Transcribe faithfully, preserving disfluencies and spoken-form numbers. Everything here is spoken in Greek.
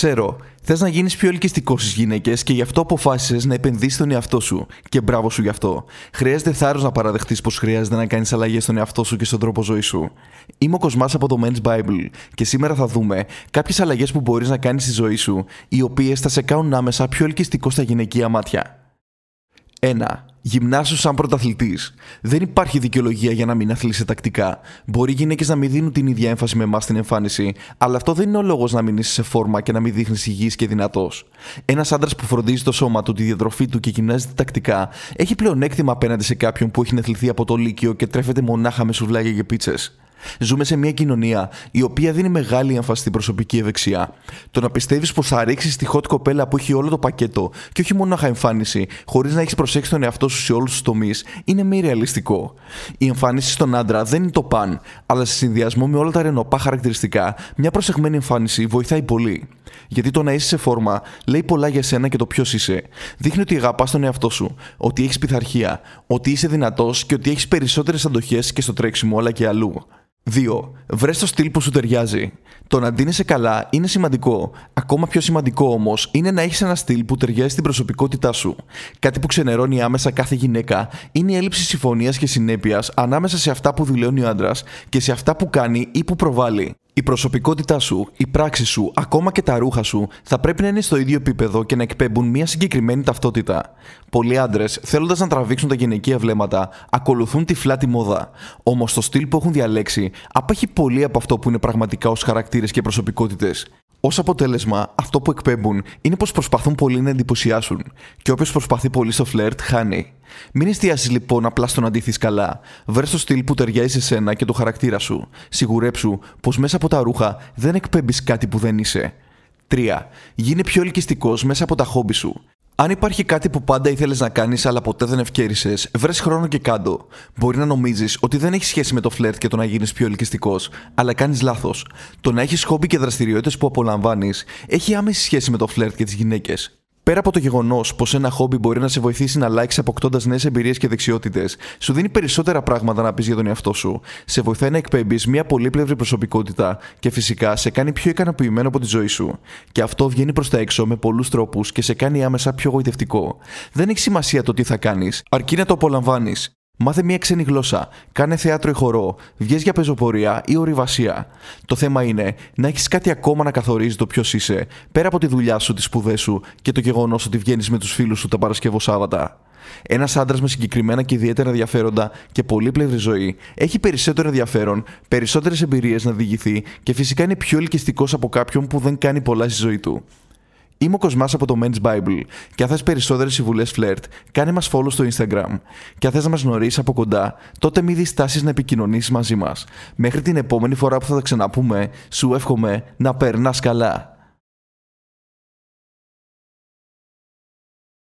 Ξέρω, θες να γίνεις πιο ελκυστικός στις γυναίκες και γι' αυτό αποφάσισες να επενδύσεις στον εαυτό σου. Και μπράβο σου γι' αυτό. Χρειάζεται θάρρος να παραδεχτείς πως χρειάζεται να κάνεις αλλαγές στον εαυτό σου και στον τρόπο ζωής σου. Είμαι ο Κοσμάς από το Men's Bible και σήμερα θα δούμε κάποιες αλλαγές που μπορείς να κάνεις στη ζωή σου, οι οποίες θα σε κάνουν άμεσα πιο ελκυστικό στα γυναικεία μάτια. ένα. Γυμνάσου σαν πρωταθλητής. Δεν υπάρχει δικαιολογία για να μην αθλείσαι τακτικά. Μπορεί οι γυναίκες να μην δίνουν την ίδια έμφαση με εμάς στην εμφάνιση, αλλά αυτό δεν είναι ο λόγος να μην είσαι σε φόρμα και να μην δείχνεις υγιής και δυνατός. Ένας άντρας που φροντίζει το σώμα του, τη διατροφή του και γυμνάζεται τακτικά, έχει πλεονέκτημα απέναντι σε κάποιον που έχει νεθληθεί από το λύκειο και τρέφεται μονάχα με σουβλάκια και πίτσες. Ζούμε σε μια κοινωνία η οποία δίνει μεγάλη έμφαση στην προσωπική ευεξία. Το να πιστεύεις πως θα ρίξεις τη hot κοπέλα που έχει όλο το πακέτο και όχι μονάχα εμφάνιση, χωρίς να έχεις προσέξει τον εαυτό σου σε όλους τους τομείς, είναι μη ρεαλιστικό. Η εμφάνιση στον άντρα δεν είναι το παν, αλλά σε συνδυασμό με όλα τα ρενοπά χαρακτηριστικά, μια προσεγμένη εμφάνιση βοηθάει πολύ. Γιατί το να είσαι σε φόρμα λέει πολλά για σένα και το ποιος είσαι. Δείχνει ότι αγαπάς τον εαυτό σου, ότι έχεις πειθαρχία, ότι είσαι δυνατός και ότι έχεις περισσότερες αντοχές και στο τρέξιμο αλλά και αλλού. δύο. Βρες το στυλ που σου ταιριάζει. Το να ντύνεσαι καλά είναι σημαντικό. Ακόμα πιο σημαντικό όμως είναι να έχεις ένα στυλ που ταιριάζει στην προσωπικότητά σου. Κάτι που ξενερώνει άμεσα κάθε γυναίκα είναι η έλλειψη συμφωνίας και συνέπειας ανάμεσα σε αυτά που δηλώνει ο άντρας και σε αυτά που κάνει ή που προβάλλει. Η προσωπικότητά σου, η πράξη σου, ακόμα και τα ρούχα σου θα πρέπει να είναι στο ίδιο επίπεδο και να εκπέμπουν μια συγκεκριμένη ταυτότητα. Πολλοί άντρες, θέλοντας να τραβήξουν τα γυναικεία βλέμματα, ακολουθούν τυφλά τη μόδα. Όμως το στυλ που έχουν διαλέξει απέχει πολύ από αυτό που είναι πραγματικά ως χαρακτήρες και προσωπικότητες. Ως αποτέλεσμα, αυτό που εκπέμπουν είναι πως προσπαθούν πολύ να εντυπωσιάσουν. Και όποιος προσπαθεί πολύ στο φλερτ, χάνει. Μην εστιάσεις λοιπόν απλά στο να ντυθείς καλά. Βρες το στυλ που ταιριάζει σε σένα και το χαρακτήρα σου. Σιγουρέψου πως μέσα από τα ρούχα δεν εκπέμπεις κάτι που δεν είσαι. τρία. Γίνε πιο ελκυστικός μέσα από τα χόμπι σου. Αν υπάρχει κάτι που πάντα ήθελες να κάνεις αλλά ποτέ δεν ευκαίρισες, βρες χρόνο και κάντο. Μπορεί να νομίζεις ότι δεν έχει σχέση με το φλερτ και το να γίνεις πιο ελκυστικός, αλλά κάνεις λάθος. Το να έχεις χόμπι και δραστηριότητες που απολαμβάνεις έχει άμεση σχέση με το φλερτ και τις γυναίκες. Πέρα από το γεγονός πως ένα χόμπι μπορεί να σε βοηθήσει να αλλάξεις αποκτώντας νέες εμπειρίες και δεξιότητες, σου δίνει περισσότερα πράγματα να πεις για τον εαυτό σου, σε βοηθάει να εκπέμπεις μια πολύπλευρη προσωπικότητα και φυσικά σε κάνει πιο ικανοποιημένο από τη ζωή σου. Και αυτό βγαίνει προς τα έξω με πολλούς τρόπους και σε κάνει άμεσα πιο γοητευτικό. Δεν έχει σημασία το τι θα κάνεις, αρκεί να το απολαμβάνεις. Μάθε μια ξένη γλώσσα, κάνε θέατρο ή χορό, βγες για πεζοπορία ή ορειβασία. Το θέμα είναι να έχεις κάτι ακόμα να καθορίζει το ποιος είσαι, πέρα από τη δουλειά σου, τις σπουδές σου και το γεγονός ότι βγαίνεις με τους φίλους σου τα Παρασκευοσάββατα. Ένας άντρας με συγκεκριμένα και ιδιαίτερα ενδιαφέροντα και πολύπλευρη ζωή έχει περισσότερο ενδιαφέρον, περισσότερες εμπειρίες να διηγηθεί και φυσικά είναι πιο ελκυστικός από κάποιον που δεν κάνει πολλά στη ζωή του. Είμαι ο Κοσμάς από το Men's Bible και αν θες περισσότερες συμβουλές φλερτ, κάνε μας follow στο Instagram. Και αν θες να μας γνωρίσεις από κοντά, τότε μη διστάσεις να επικοινωνήσεις μαζί μας. Μέχρι την επόμενη φορά που θα τα ξαναπούμε, σου εύχομαι να περνάς καλά.